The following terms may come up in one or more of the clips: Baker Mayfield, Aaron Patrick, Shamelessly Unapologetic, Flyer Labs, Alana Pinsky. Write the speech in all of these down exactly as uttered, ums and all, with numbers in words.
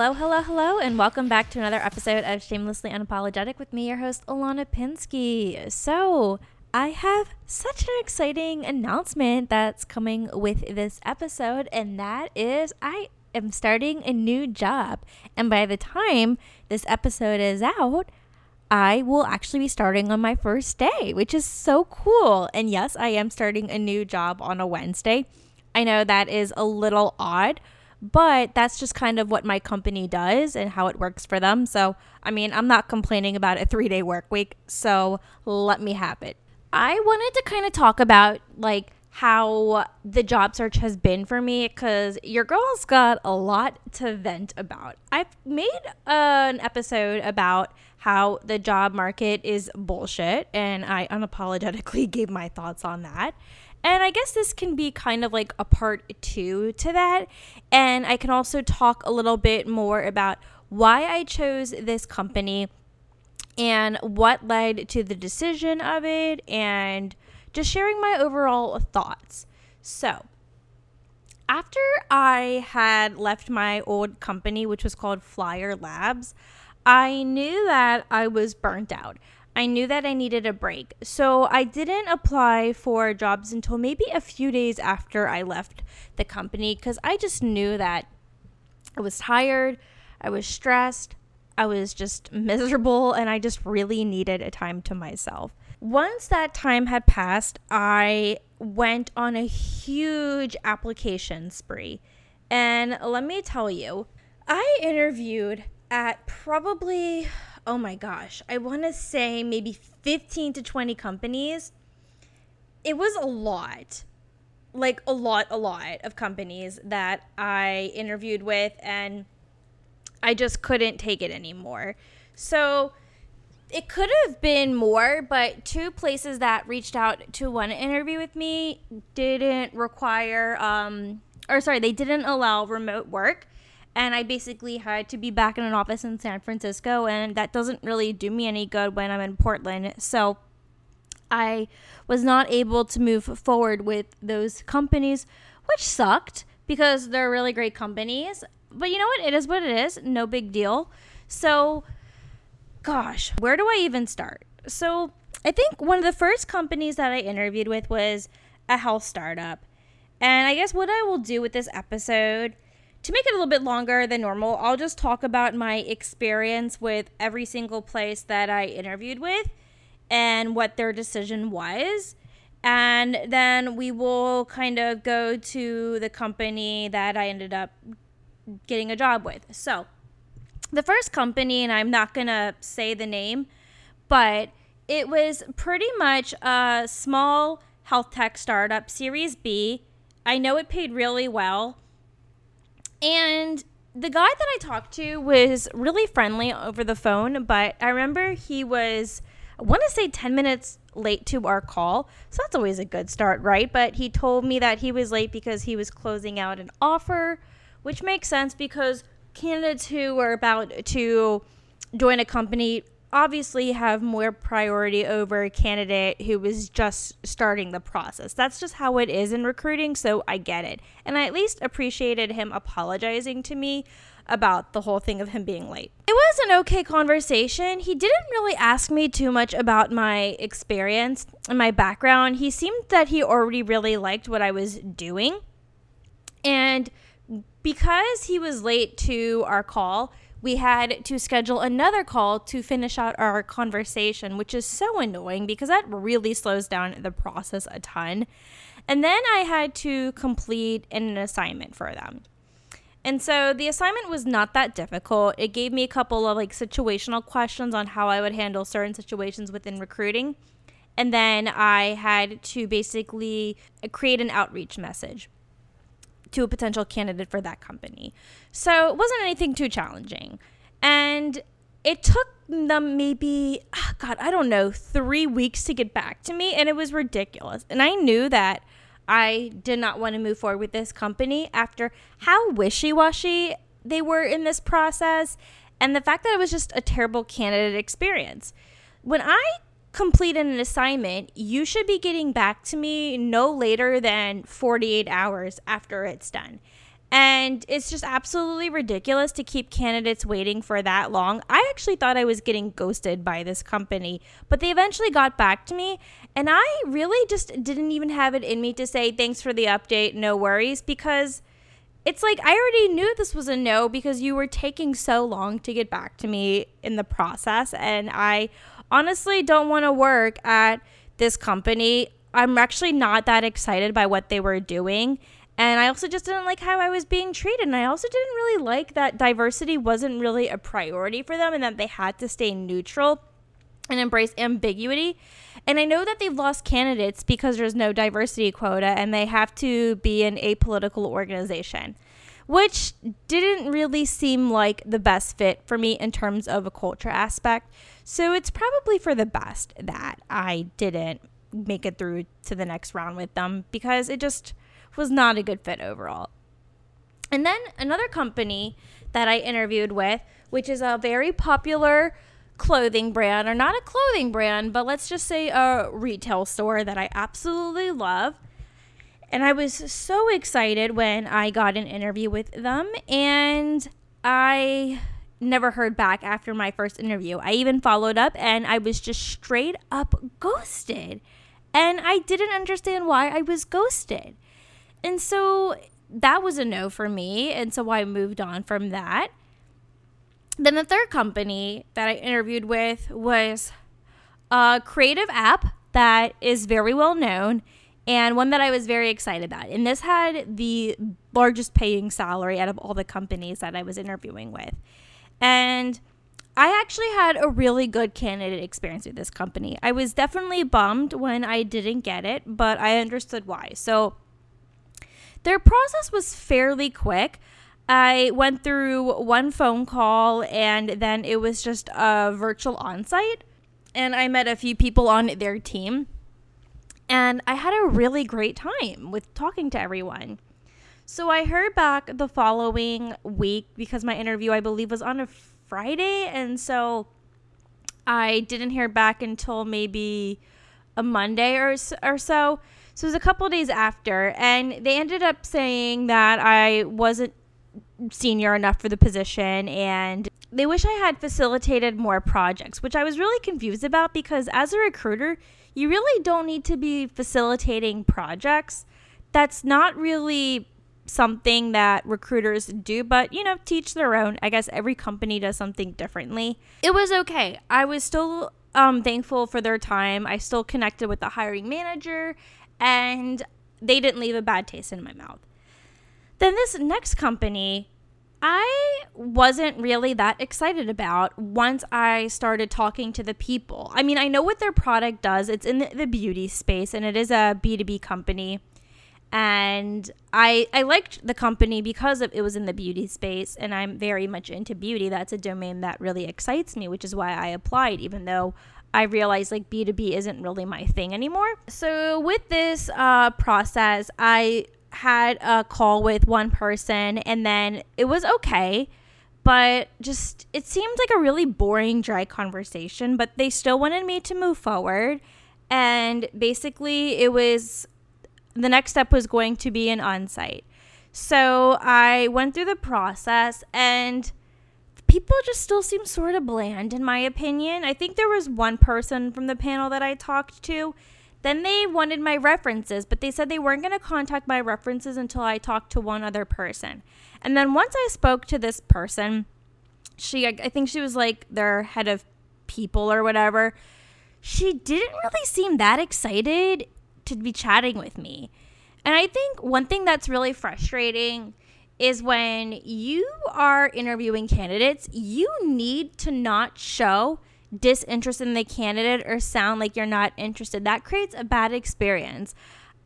Hello, hello, hello, and welcome back to another episode of Shamelessly Unapologetic with me, your host, Alana Pinsky. So, I have such an exciting announcement that's coming with this episode, and that is I am starting a new job. And by the time this episode is out, I will actually be starting on my first day, which is so cool. And yes, I am starting a new job on a Wednesday. I know that is a little odd, but that's just kind of what my company does and how it works for them. So, I mean, I'm not complaining about a three-day work week, so let me have it. I wanted to kind of talk about, like, how the job search has been for me, because your girl's got a lot to vent about. I've made an episode about how the job market is bullshit, and I unapologetically gave my thoughts on that. And I guess this can be kind of like a part two to that. And I can also talk a little bit more about why I chose this company and what led to the decision of it and just sharing my overall thoughts. So after I had left my old company, which was called Flyer Labs, I knew that I was burnt out. I knew that I needed a break, so I didn't apply for jobs until maybe a few days after I left the company, because I just knew that I was tired, I was stressed, I was just miserable, and I just really needed a time to myself. Once that time had passed, I went on a huge application spree, and let me tell you, I interviewed at probably... oh my gosh, I want to say maybe fifteen to twenty companies. It was a lot, like a lot, a lot of companies that I interviewed with, and I just couldn't take it anymore. So it could have been more, but two places that reached out to one interview with me didn't require, um, or sorry, they didn't allow remote work. And I basically had to be back in an office in San Francisco, and that doesn't really do me any good when I'm in Portland. So I was not able to move forward with those companies, which sucked because they're really great companies. But you know what? It is what it is. No big deal. So, gosh, where do I even start? So I think one of the first companies that I interviewed with was a health startup. And I guess what I will do with this episode, to make it a little bit longer than normal, I'll just talk about my experience with every single place that I interviewed with and what their decision was. And then we will kind of go to the company that I ended up getting a job with. So the first company, and I'm not going to say the name, but it was pretty much a small health tech startup, Series B. I know it paid really well. And the guy that I talked to was really friendly over the phone, but I remember he was, I want to say ten minutes late to our call. So that's always a good start, right? But he told me that he was late because he was closing out an offer, which makes sense because candidates who are about to join a company obviously have more priority over a candidate who was just starting the process. That's just how it is in recruiting, so I get it. And I at least appreciated him apologizing to me about the whole thing of him being late. It was an okay conversation. He didn't really ask me too much about my experience and my background. He seemed that he already really liked what I was doing. And because he was late to our call, we had to schedule another call to finish out our conversation, which is so annoying because that really slows down the process a ton. And then I had to complete an assignment for them. And so the assignment was not that difficult. It gave me a couple of like situational questions on how I would handle certain situations within recruiting. And then I had to basically create an outreach message to a potential candidate for that company. So it wasn't anything too challenging. And it took them maybe, oh God, I don't know, three weeks to get back to me, and it was ridiculous. And I knew that I did not want to move forward with this company after how wishy-washy they were in this process and the fact that it was just a terrible candidate experience. When I completed an assignment, you should be getting back to me no later than forty-eight hours after it's done. And it's just absolutely ridiculous to keep candidates waiting for that long. I actually thought I was getting ghosted by this company, but they eventually got back to me. And I really just didn't even have it in me to say, thanks for the update, no worries, because it's like I already knew this was a no because you were taking so long to get back to me in the process. And I honestly don't want to work at this company. I'm actually not that excited by what they were doing. And I also just didn't like how I was being treated. And I also didn't really like that diversity wasn't really a priority for them and that they had to stay neutral and embrace ambiguity. And I know that they've lost candidates because there's no diversity quota and they have to be an apolitical organization, which didn't really seem like the best fit for me in terms of a culture aspect. So it's probably for the best that I didn't make it through to the next round with them because it just was not a good fit overall. And then another company that I interviewed with, which is a very popular clothing brand, or not a clothing brand, but let's just say a retail store that I absolutely love. And I was so excited when I got an interview with them, and I never heard back after my first interview. I even followed up and I was just straight up ghosted. And I didn't understand why I was ghosted. And so that was a no for me. And so I moved on from that. Then the third company that I interviewed with was a creative app that is very well known and one that I was very excited about. And this had the largest paying salary out of all the companies that I was interviewing with. And I actually had a really good candidate experience with this company. I was definitely bummed when I didn't get it, but I understood why. So their process was fairly quick. I went through one phone call and then it was just a virtual onsite, and I met a few people on their team, and I had a really great time with talking to everyone. So I heard back the following week because my interview, I believe, was on a Friday, and so I didn't hear back until maybe a Monday or or so. So it was a couple of days after, and they ended up saying that I wasn't senior enough for the position, and they wish I had facilitated more projects, which I was really confused about because as a recruiter, you really don't need to be facilitating projects. That's not really something that recruiters do, but, you know, teach their own. I guess every company does something differently. It was okay. I was still um, thankful for their time. I still connected with the hiring manager, and they didn't leave a bad taste in my mouth. Then this next company, I wasn't really that excited about once I started talking to the people. I mean, I know what their product does. It's in the, the beauty space, and it is a B two B company. And I I liked the company because of, it was in the beauty space, and I'm very much into beauty. That's a domain that really excites me, which is why I applied, even though I realized like B two B isn't really my thing anymore. So with this uh, process, I had a call with one person, and then it was okay, but just it seemed like a really boring, dry conversation, but they still wanted me to move forward. And basically it was the next step was going to be an on-site. So I went through the process, and people just still seem sort of bland, in my opinion. I think there was one person from the panel that I talked to. Then they wanted my references, but they said they weren't going to contact my references until I talked to one other person. And then once I spoke to this person, she, I think she was like their head of people or whatever. She didn't really seem that excited to be chatting with me. And I think one thing that's really frustrating is when you are interviewing candidates, you need to not show disinterest in the candidate or sound like you're not interested. That creates a bad experience.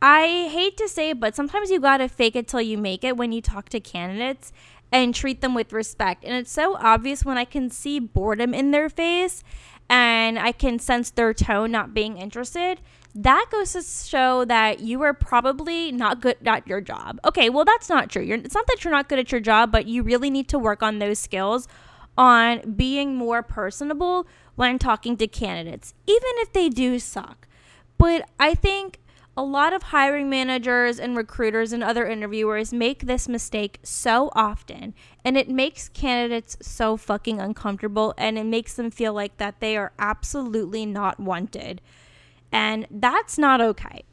I hate to say it, but sometimes you gotta fake it till you make it when you talk to candidates and treat them with respect. And it's so obvious when I can see boredom in their face and I can sense their tone not being interested. That goes to show that you are probably not good at your job. Okay, well, that's not true. You're, it's not that you're not good at your job, but you really need to work on those skills, on being more personable when talking to candidates, even if they do suck. But I think A lot of hiring managers and recruiters and other interviewers make this mistake so often, and it makes candidates so fucking uncomfortable, and it makes them feel like that they are absolutely not wanted. And that's not okay.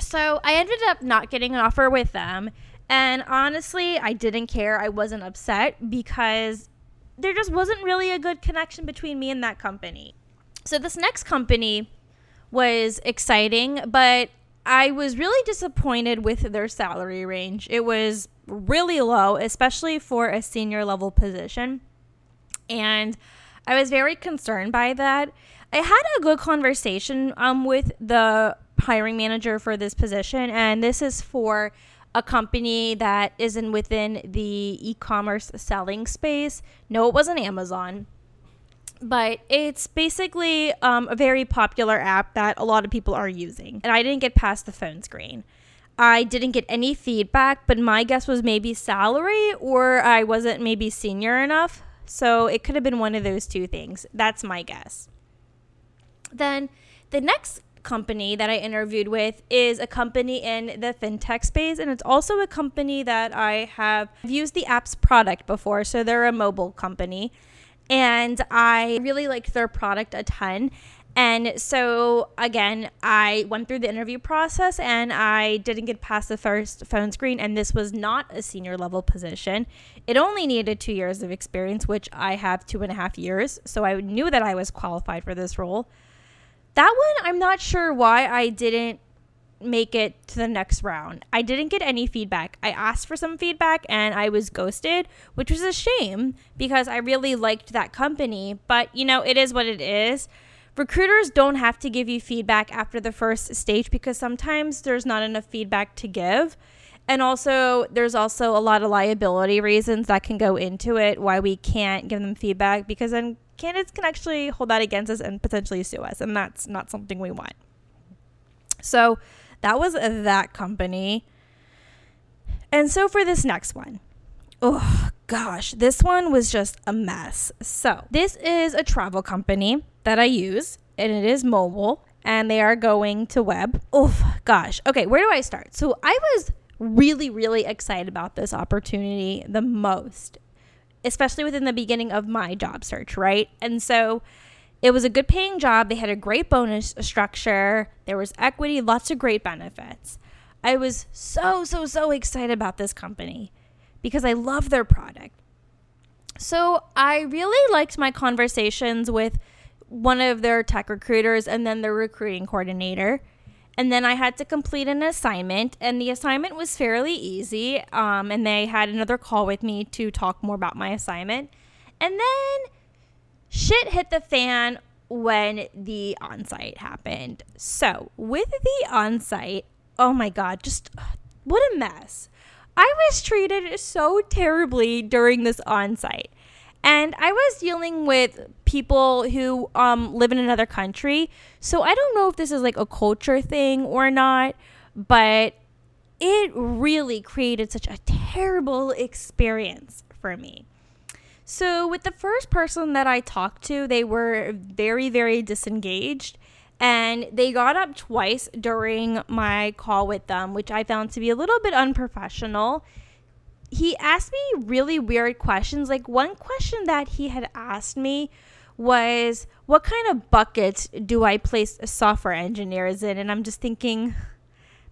So I ended up not getting an offer with them, and honestly, I didn't care. I wasn't upset because there just wasn't really a good connection between me and that company. So this next company was exciting, but I was really disappointed with their salary range. It was really low, especially for a senior level position. And I was very concerned by that. I had a good conversation um, with the hiring manager for this position, and this is for a company that is in within the e-commerce selling space. No, it wasn't Amazon. But it's basically um, a very popular app that a lot of people are using. And I didn't get past the phone screen. I didn't get any feedback, but my guess was maybe salary, or I wasn't maybe senior enough. So it could have been one of those two things. That's my guess. Then the next company that I interviewed with is a company in the fintech space. And it's also a company that I have used the app's product before. So they're a mobile company. And I really liked their product a ton. And so, again, I went through the interview process and I didn't get past the first phone screen. And this was not a senior level position. It only needed two years of experience, which I have two and a half years. So I knew that I was qualified for this role. That one, I'm not sure why I didn't make it to the next round. I didn't get any feedback. I asked for some feedback and I was ghosted, which was a shame because I really liked that company. But, you know, it is what it is. Recruiters don't have to give you feedback after the first stage because sometimes there's not enough feedback to give. And also, there's also a lot of liability reasons that can go into it, why we can't give them feedback, because then candidates can actually hold that against us and potentially sue us. And that's not something we want. So that was that company. And so for this next one, oh gosh, this one was just a mess. So this is a travel company that I use, and it is mobile, and they are going to web. Oh gosh. Okay, where do I start? So I was really, really excited about this opportunity the most, especially within the beginning of my job search, right? And so it was a good paying job. They had a great bonus structure. There was equity, lots of great benefits. I was so, so, so excited about this company because I love their product. So I really liked my conversations with one of their tech recruiters and then their recruiting coordinator. And then I had to complete an assignment, and the assignment was fairly easy. Um, and they had another call with me to talk more about my assignment. And then shit hit the fan when the on-site happened. So with the on-site, oh my God, just what a mess. I was treated so terribly during this on-site. And I was dealing with people who um, live in another country. So I don't know if this is like a culture thing or not, but it really created such a terrible experience for me. So with the first person that I talked to, they were very, very disengaged, and they got up twice during my call with them, which I found to be a little bit unprofessional. He asked me really weird questions. Like, one question that he had asked me was, what kind of buckets do I place software engineers in? And I'm just thinking,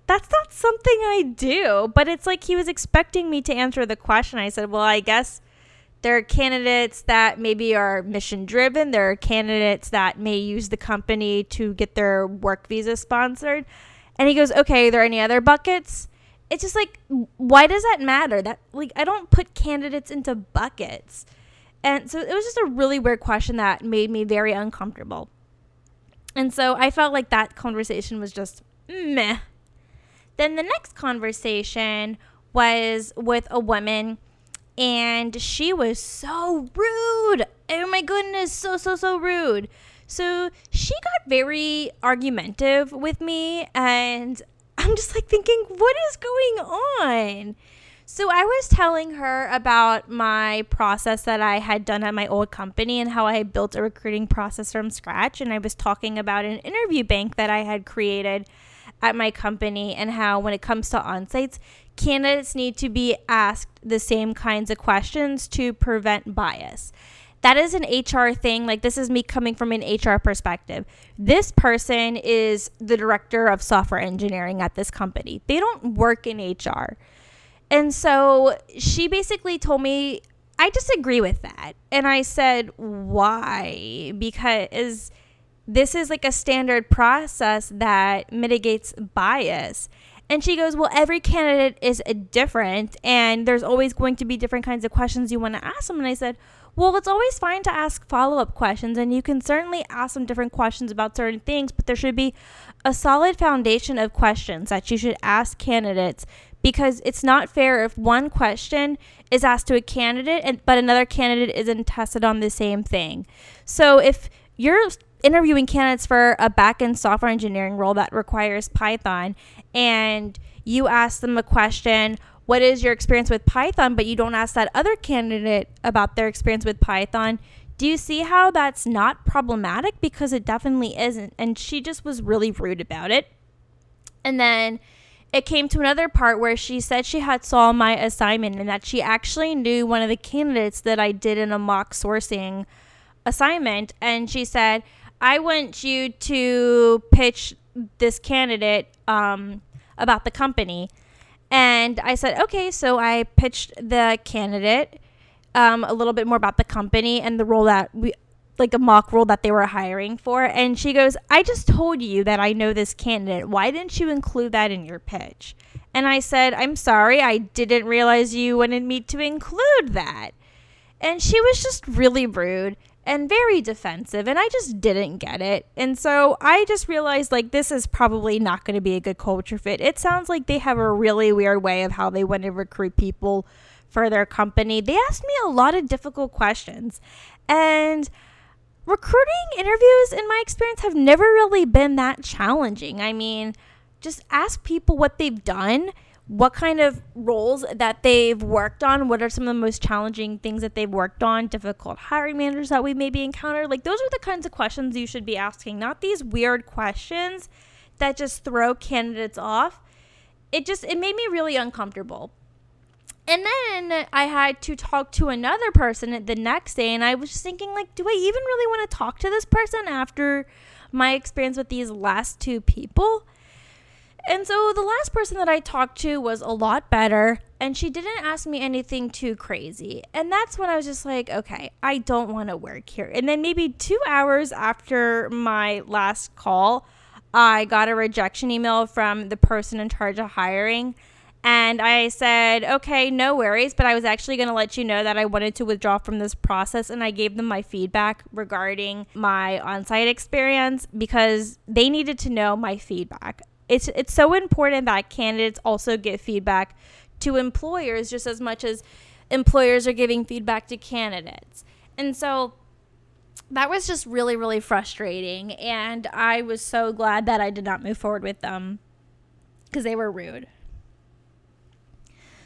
that's not something I do. But it's like he was expecting me to answer the question. I said, well, I guess there are candidates that maybe are mission driven. There are candidates that may use the company to get their work visa sponsored. And he goes, okay, are there any other buckets? It's just like, why does that matter? That, like, I don't put candidates into buckets. And so it was just a really weird question that made me very uncomfortable. And so I felt like that conversation was just meh. Then the next conversation was with a woman, and she was so rude. Oh my goodness, so, so, so rude. So she got very argumentative with me, and I'm just like thinking, what is going on? So I was telling her about my process that I had done at my old company and how I had built a recruiting process from scratch. And I was talking about an interview bank that I had created at my company and how when it comes to on-sites, candidates need to be asked the same kinds of questions to prevent bias. That is an H R thing. Like, this is me coming from an H R perspective. This person is the director of software engineering at this company. They don't work in H R. And so she basically told me, I disagree with that. And I said, why? Because this is like a standard process that mitigates bias. And she goes, well, every candidate is different, and there's always going to be different kinds of questions you want to ask them. And I said, well, it's always fine to ask follow-up questions, and you can certainly ask them different questions about certain things, but there should be a solid foundation of questions that you should ask candidates, because it's not fair if one question is asked to a candidate and but another candidate isn't tested on the same thing. So if you're interviewing candidates for a back-end software engineering role that requires Python, and you ask them a question, what is your experience with Python, but you don't ask that other candidate about their experience with Python, do you see how that's not problematic? Because it definitely isn't. And she just was really rude about it. And then it came to another part where she said she had saw my assignment and that she actually knew one of the candidates that I did in a mock sourcing assignment. And she said, I want you to pitch this candidate um, about the company. And I said, okay, so I pitched the candidate um, a little bit more about the company and the role that we, like a mock role that they were hiring for. And she goes, I just told you that I know this candidate. Why didn't you include that in your pitch? And I said, I'm sorry, I didn't realize you wanted me to include that. And she was just really rude and very defensive, and I just didn't get it. And so I just realized, like, this is probably not going to be a good culture fit. It sounds like they have a really weird way of how they want to recruit people for their company. They asked me a lot of difficult questions, and recruiting interviews, in my experience, have never really been that challenging. I mean, just ask people what they've done, what kind of roles that they've worked on, what are some of the most challenging things that they've worked on, difficult hiring managers that we maybe encounter. Like, those are the kinds of questions you should be asking, not these weird questions that just throw candidates off. It just, it made me really uncomfortable. And then I had to talk to another person the next day, and I was just thinking, like, do I even really want to talk to this person after my experience with these last two people? And so the last person that I talked to was a lot better, and she didn't ask me anything too crazy. And that's when I was just like, okay, I don't want to work here. And then maybe two hours after my last call, I got a rejection email from the person in charge of hiring. And I said, okay, no worries, but I was actually going to let you know that I wanted to withdraw from this process. And I gave them my feedback regarding my on-site experience, because they needed to know my feedback. It's it's so important that candidates also give feedback to employers just as much as employers are giving feedback to candidates. And so that was just really, really frustrating. And I was so glad that I did not move forward with them because they were rude.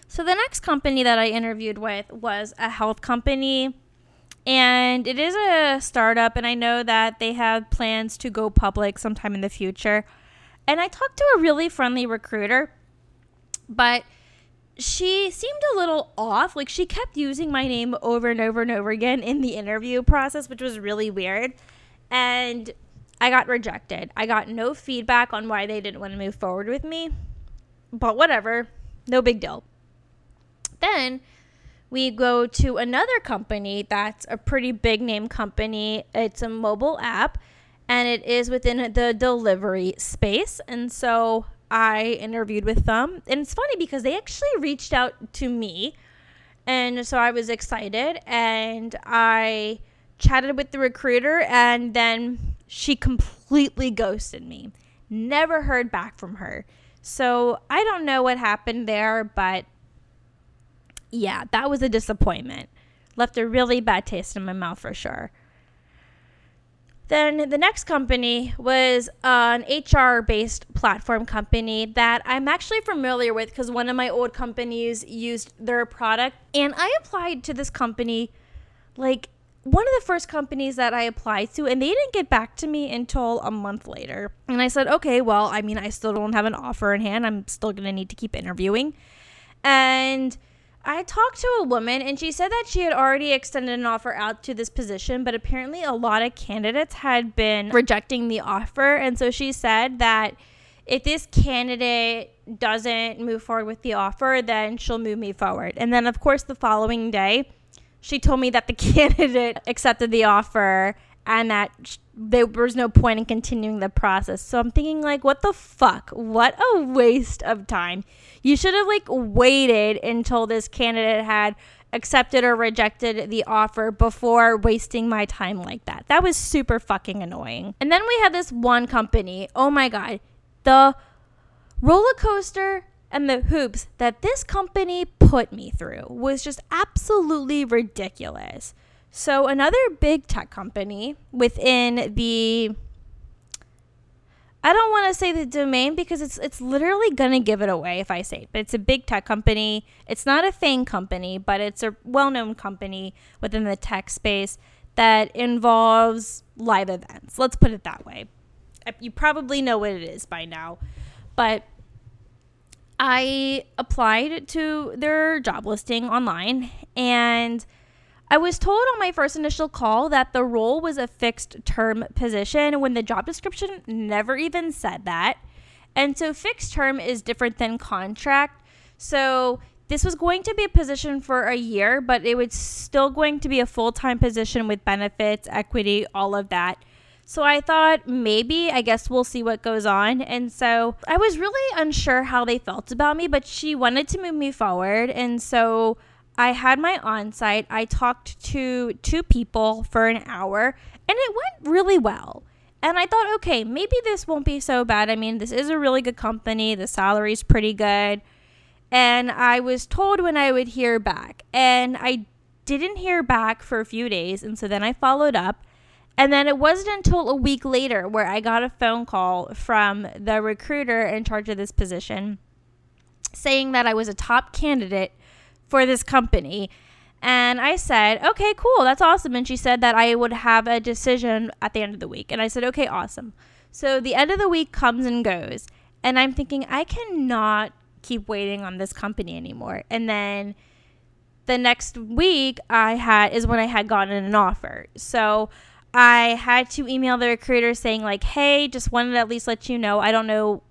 So the next company that I interviewed with was a health company. And it is a startup. And I know that they have plans to go public sometime in the future. And I talked to a really friendly recruiter, but she seemed a little off. Like, she kept using my name over and over and over again in the interview process, which was really weird. And I got rejected. I got no feedback on why they didn't want to move forward with me, but whatever, no big deal. Then we go to another company that's a pretty big name company. It's a mobile app. And it is within the delivery space. And so I interviewed with them. And it's funny because they actually reached out to me. And so I was excited. And I chatted with the recruiter. And then she completely ghosted me. Never heard back from her. So I don't know what happened there. But yeah, that was a disappointment. Left a really bad taste in my mouth for sure. Then the next company was an H R-based platform company that I'm actually familiar with because one of my old companies used their product. And I applied to this company like one of the first companies that I applied to, and they didn't get back to me until a month later. And I said, okay, well, I mean, I still don't have an offer in hand. I'm still going to need to keep interviewing. And I talked to a woman, and she said that she had already extended an offer out to this position, but apparently a lot of candidates had been rejecting the offer. And so she said that if this candidate doesn't move forward with the offer, then she'll move me forward. And then, of course, the following day, she told me that the candidate accepted the offer and that sh- there was no point in continuing the process. So I'm thinking, like, what the fuck? What a waste of time. You should have, like, waited until this candidate had accepted or rejected the offer before wasting my time like that. That was super fucking annoying. And then we had this one company. Oh, my God. The roller coaster and the hoops that this company put me through was just absolutely ridiculous. So another big tech company within the, I don't want to say the domain because it's it's literally going to give it away if I say it, but it's a big tech company. It's not a FAANG company, but it's a well-known company within the tech space that involves live events. Let's put it that way. You probably know what it is by now, but I applied to their job listing online, and I was told on my first initial call that the role was a fixed term position when the job description never even said that. And so fixed term is different than contract. So this was going to be a position for a year, but it was still going to be a full-time position with benefits, equity, all of that. So I thought maybe, I guess we'll see what goes on. And so I was really unsure how they felt about me, but she wanted to move me forward. And so I had my on-site. I talked to two people for an hour, and it went really well. And I thought, okay, maybe this won't be so bad. I mean, this is a really good company. The salary's pretty good. And I was told when I would hear back. And I didn't hear back for a few days. And so then I followed up. And then it wasn't until a week later where I got a phone call from the recruiter in charge of this position saying that I was a top candidate for this company. And I said, okay, cool, that's awesome. And she said that I would have a decision at the end of the week. And I said, okay, awesome. So the end of the week comes and goes. And I'm thinking, I cannot keep waiting on this company anymore. And then the next week I had is when I had gotten an offer. So I had to email the recruiter saying, like, hey, just wanted to at least let you know, I don't know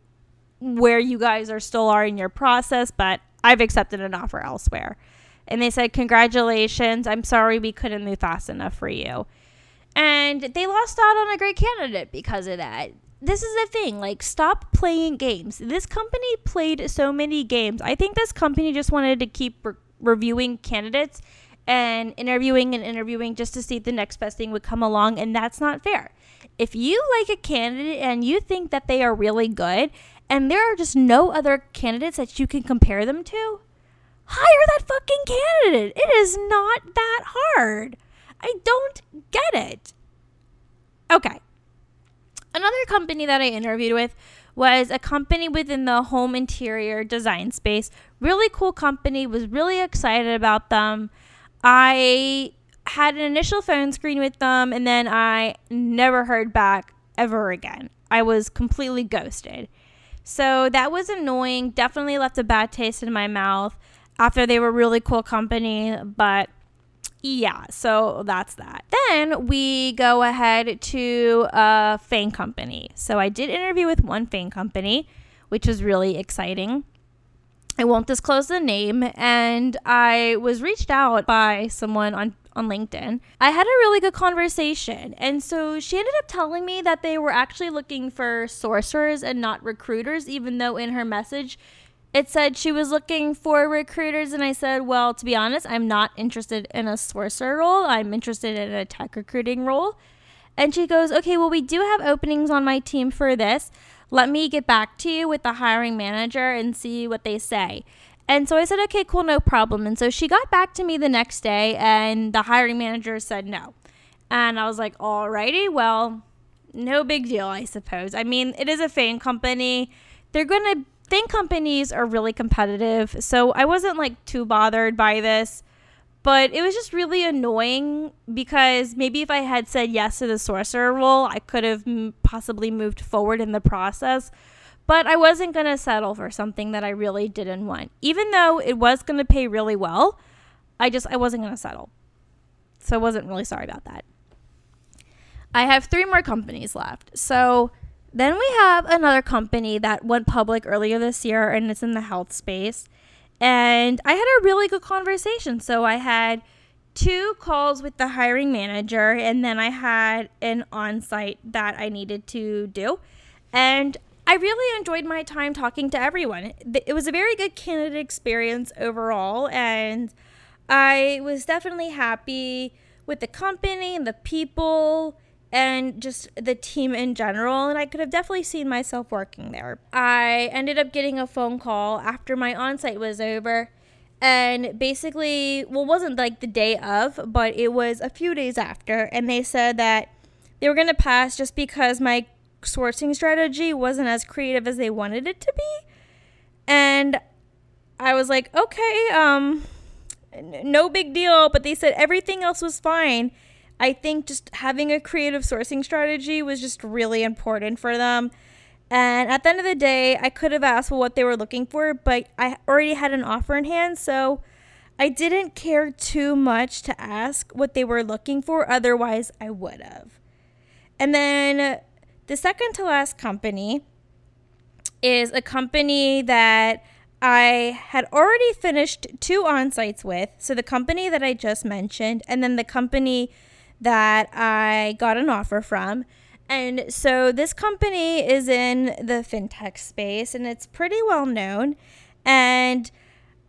where you guys are still are in your process, but I've accepted an offer elsewhere. And they said, congratulations, I'm sorry we couldn't move fast enough for you. And they lost out on a great candidate because of that. This is the thing, like, stop playing games. This company played so many games. I think this company just wanted to keep re- reviewing candidates and interviewing and interviewing just to see if the next best thing would come along, and that's not fair. If you like a candidate and you think that they are really good and there are just no other candidates that you can compare them to, hire that fucking candidate. It is not that hard. I don't get it. Okay. Another company that I interviewed with was a company within the home interior design space. Really cool company. Was really excited about them. I had an initial phone screen with them, and then I never heard back ever again. I was completely ghosted. So that was annoying. Definitely left a bad taste in my mouth after they were a really cool company. But yeah, so that's that. Then we go ahead to a FAANG company. So I did interview with one FAANG company, which was really exciting. I won't disclose the name, and I was reached out by someone on, on LinkedIn. I had a really good conversation, and so she ended up telling me that they were actually looking for sourcers and not recruiters, even though in her message it said she was looking for recruiters, and I said, well, to be honest, I'm not interested in a sourcer role. I'm interested in a tech recruiting role. And she goes, okay, well, we do have openings on my team for this. Let me get back to you with the hiring manager and see what they say. And so I said, okay, cool, no problem. And so she got back to me the next day, and the hiring manager said no. And I was like, alrighty, well, no big deal, I suppose. I mean, it is a FAANG company. They're going to, FAANG companies are really competitive. So I wasn't like too bothered by this. But it was just really annoying because maybe if I had said yes to the sorcerer role, I could have m- possibly moved forward in the process. But I wasn't going to settle for something that I really didn't want. Even though it was going to pay really well, I just, I wasn't going to settle. So I wasn't really sorry about that. I have three more companies left. So then we have another company that went public earlier this year, and it's in the health space. And I had a really good conversation. So I had two calls with the hiring manager, and then I had an on-site that I needed to do. And I really enjoyed my time talking to everyone. It was a very good candidate experience overall, and I was definitely happy with the company and the people and just the team in general, and I could have definitely seen myself working there. I ended up getting a phone call after my onsite was over, and basically, well, it wasn't like the day of, but it was a few days after, and they said that they were going to pass just because my sourcing strategy wasn't as creative as they wanted it to be. And I was like, okay, um no big deal. But they said everything else was fine. I think just having a creative sourcing strategy was just really important for them. And at the end of the day, I could have asked for what they were looking for, but I already had an offer in hand, so I didn't care too much to ask what they were looking for. Otherwise, I would have. And then the second to last company is a company that I had already finished two on-sites with. So the company that I just mentioned, and then the company that I got an offer from. And so this company is in the fintech space, and it's pretty well known. And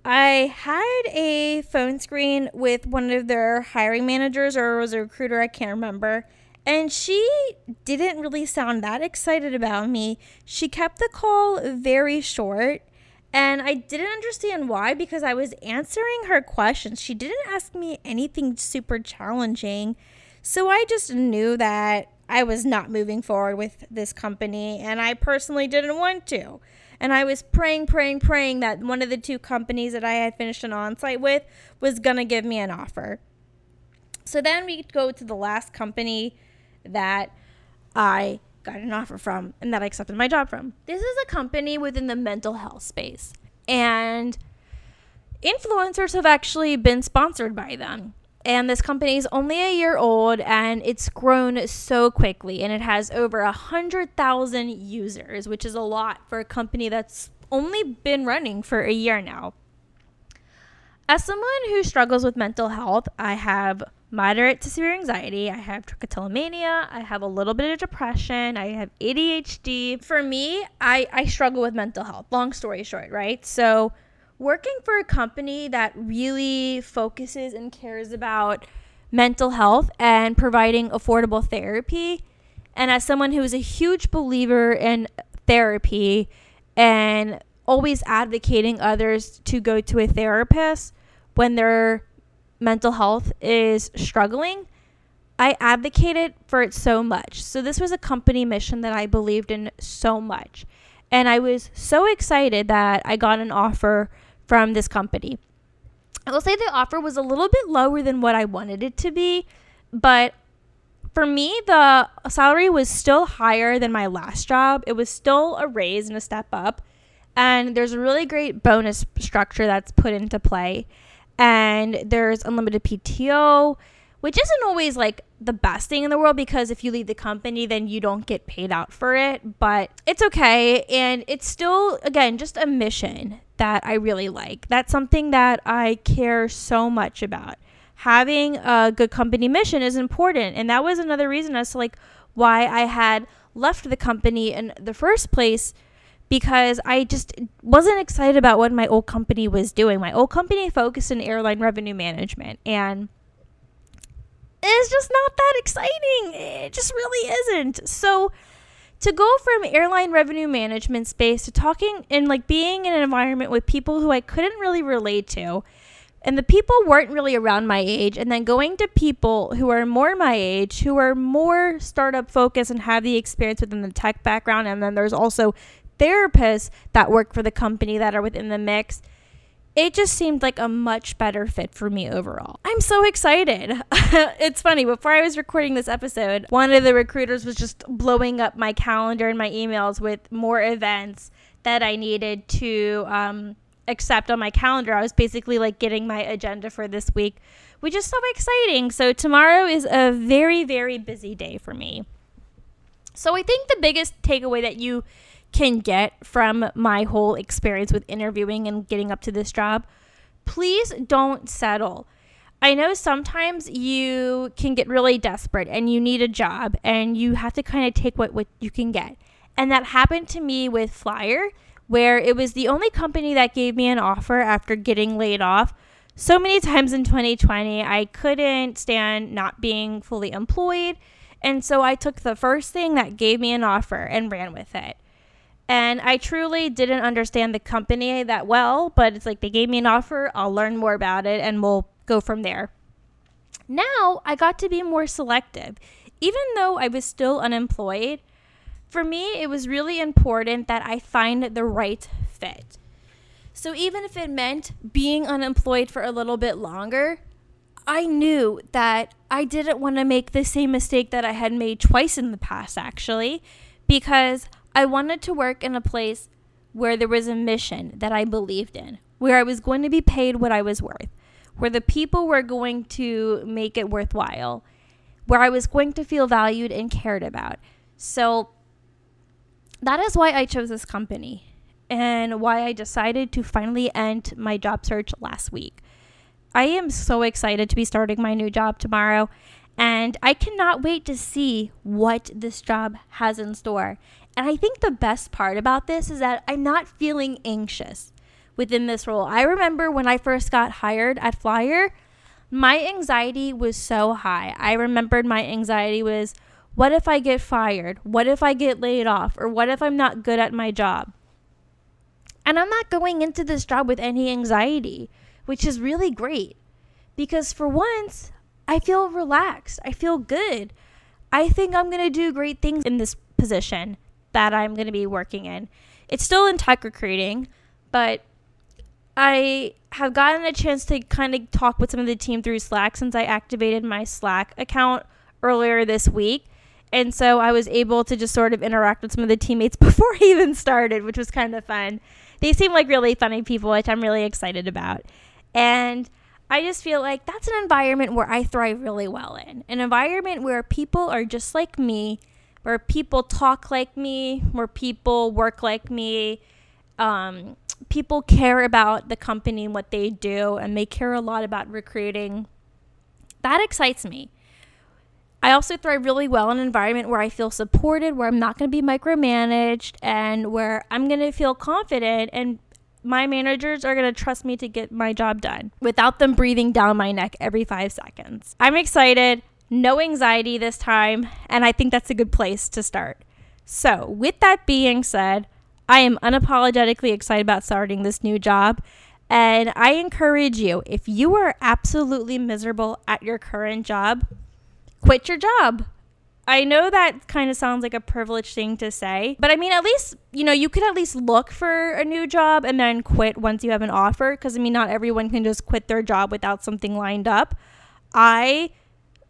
I had a phone screen with one of their hiring managers, or it was a recruiter, I can't remember. And she didn't really sound that excited about me. She kept the call very short. And I didn't understand why, because I was answering her questions. She didn't ask me anything super challenging. So I just knew that I was not moving forward with this company, and I personally didn't want to. And I was praying, praying, praying that one of the two companies that I had finished an onsite with was going to give me an offer. So then we go to the last company that I got an offer from and that I accepted my job from. This is a company within the mental health space, and influencers have actually been sponsored by them. And this company is only a year old, and it's grown so quickly, and it has over a hundred thousand users, which is a lot for a company that's only been running for a year now. As someone who struggles with mental health, I have moderate to severe anxiety, I have trichotillomania, I have a little bit of depression, I have A D H D. For me, I, I struggle with mental health, long story short, right? So working for a company that really focuses and cares about mental health and providing affordable therapy, and as someone who is a huge believer in therapy and always advocating others to go to a therapist when they're mental health is struggling, I advocated for it so much. So this was a company mission that I believed in so much. And I was so excited that I got an offer from this company. I will say the offer was a little bit lower than what I wanted it to be, but for me, the salary was still higher than my last job. It was still a raise and a step up. And there's a really great bonus structure that's put into play. And there's unlimited P T O, which isn't always like the best thing in the world, because if you leave the company, then you don't get paid out for it. But it's okay. And it's still, again, just a mission that I really like. That's something that I care so much about. Having a good company mission is important. And that was another reason as to like why I had left the company in the first place, because I just wasn't excited about what my old company was doing. My old company focused in airline revenue management, and it's just not that exciting. It just really isn't. So to go from airline revenue management space to talking and like being in an environment with people who I couldn't really relate to, and the people weren't really around my age, and then going to people who are more my age, who are more startup focused and have the experience within the tech background, and then there's also therapists that work for the company that are within the mix, it just seemed like a much better fit for me overall. I'm so excited. It's funny, before I was recording this episode, one of the recruiters was just blowing up my calendar and my emails with more events that I needed to um, accept on my calendar. I was basically like getting my agenda for this week, which is so exciting. So tomorrow is a very, very busy day for me. So I think the biggest takeaway that you can get from my whole experience with interviewing and getting up to this job, please don't settle. I know sometimes you can get really desperate and you need a job and you have to kind of take what, what you can get. And that happened to me with Flyer, where it was the only company that gave me an offer after getting laid off so many times in twenty twenty. I couldn't stand not being fully employed. And so I took the first thing that gave me an offer and ran with it. And I truly didn't understand the company that well, but it's like they gave me an offer, I'll learn more about it, and we'll go from there. Now I got to be more selective. Even though I was still unemployed, for me it was really important that I find the right fit. So even if it meant being unemployed for a little bit longer, I knew that I didn't want to make the same mistake that I had made twice in the past, actually, because I wanted to work in a place where there was a mission that I believed in, where I was going to be paid what I was worth, where the people were going to make it worthwhile, where I was going to feel valued and cared about. So that is why I chose this company and why I decided to finally end my job search last week. I am so excited to be starting my new job tomorrow, and I cannot wait to see what this job has in store. And I think the best part about this is that I'm not feeling anxious within this role. I remember when I first got hired at Flyer, my anxiety was so high. I remembered my anxiety was, what if I get fired? What if I get laid off? Or what if I'm not good at my job? And I'm not going into this job with any anxiety, which is really great. Because for once, I feel relaxed. I feel good. I think I'm going to do great things in this position that I'm going to be working in. It's still in tech recruiting, but I have gotten a chance to kind of talk with some of the team through Slack since I activated my Slack account earlier this week. And so I was able to just sort of interact with some of the teammates before I even started, which was kind of fun. They seem like really funny people, which I'm really excited about. And I just feel like that's an environment where I thrive really well in, an environment where people are just like me, where people talk like me, where people work like me. Um, people care about the company and what they do, and they care a lot about recruiting. That excites me. I also thrive really well in an environment where I feel supported, where I'm not going to be micromanaged, and where I'm going to feel confident, and my managers are going to trust me to get my job done without them breathing down my neck every five seconds. I'm excited. No anxiety this time, and I think that's a good place to start. So, with that being said, I am unapologetically excited about starting this new job, and I encourage you, if you are absolutely miserable at your current job, quit your job. I know that kind of sounds like a privileged thing to say, but I mean, at least, you know, you could at least look for a new job and then quit once you have an offer, because I mean, not everyone can just quit their job without something lined up. I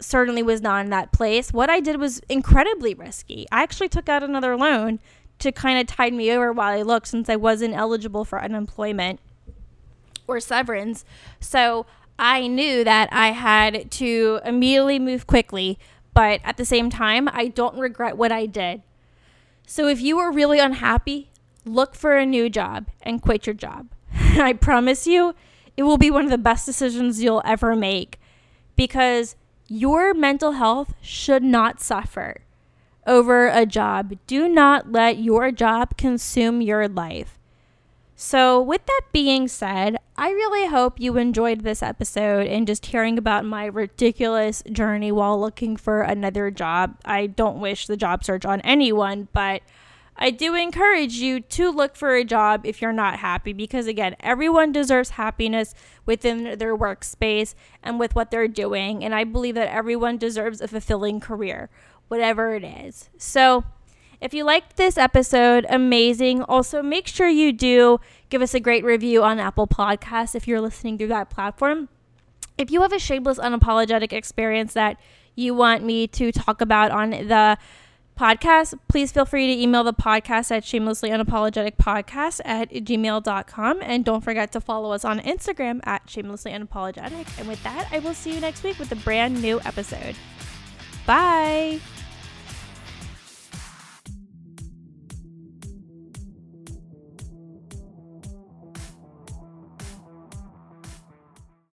certainly was not in that place. What I did was incredibly risky. I actually took out another loan to kind of tide me over while I looked, since I wasn't eligible for unemployment or severance. So I knew that I had to immediately move quickly, but at the same time, I don't regret what I did. So if you are really unhappy, look for a new job and quit your job. I promise you, it will be one of the best decisions you'll ever make, because your mental health should not suffer over a job. Do not let your job consume your life. So with that being said, I really hope you enjoyed this episode and just hearing about my ridiculous journey while looking for another job. I don't wish the job search on anyone, but I do encourage you to look for a job if you're not happy, because again, everyone deserves happiness within their workspace and with what they're doing. And I believe that everyone deserves a fulfilling career, whatever it is. So If you liked this episode, amazing. Also, make sure you do give us a great review on Apple Podcasts if you're listening through that platform. If you have a shameless, unapologetic experience that you want me to talk about on the podcast, please feel free to email the podcast at shamelessly unapologetic podcast at gmail dot com. And don't forget to follow us on Instagram at shamelessly unapologetic. And with that, I will see you next week with a brand new episode. Bye.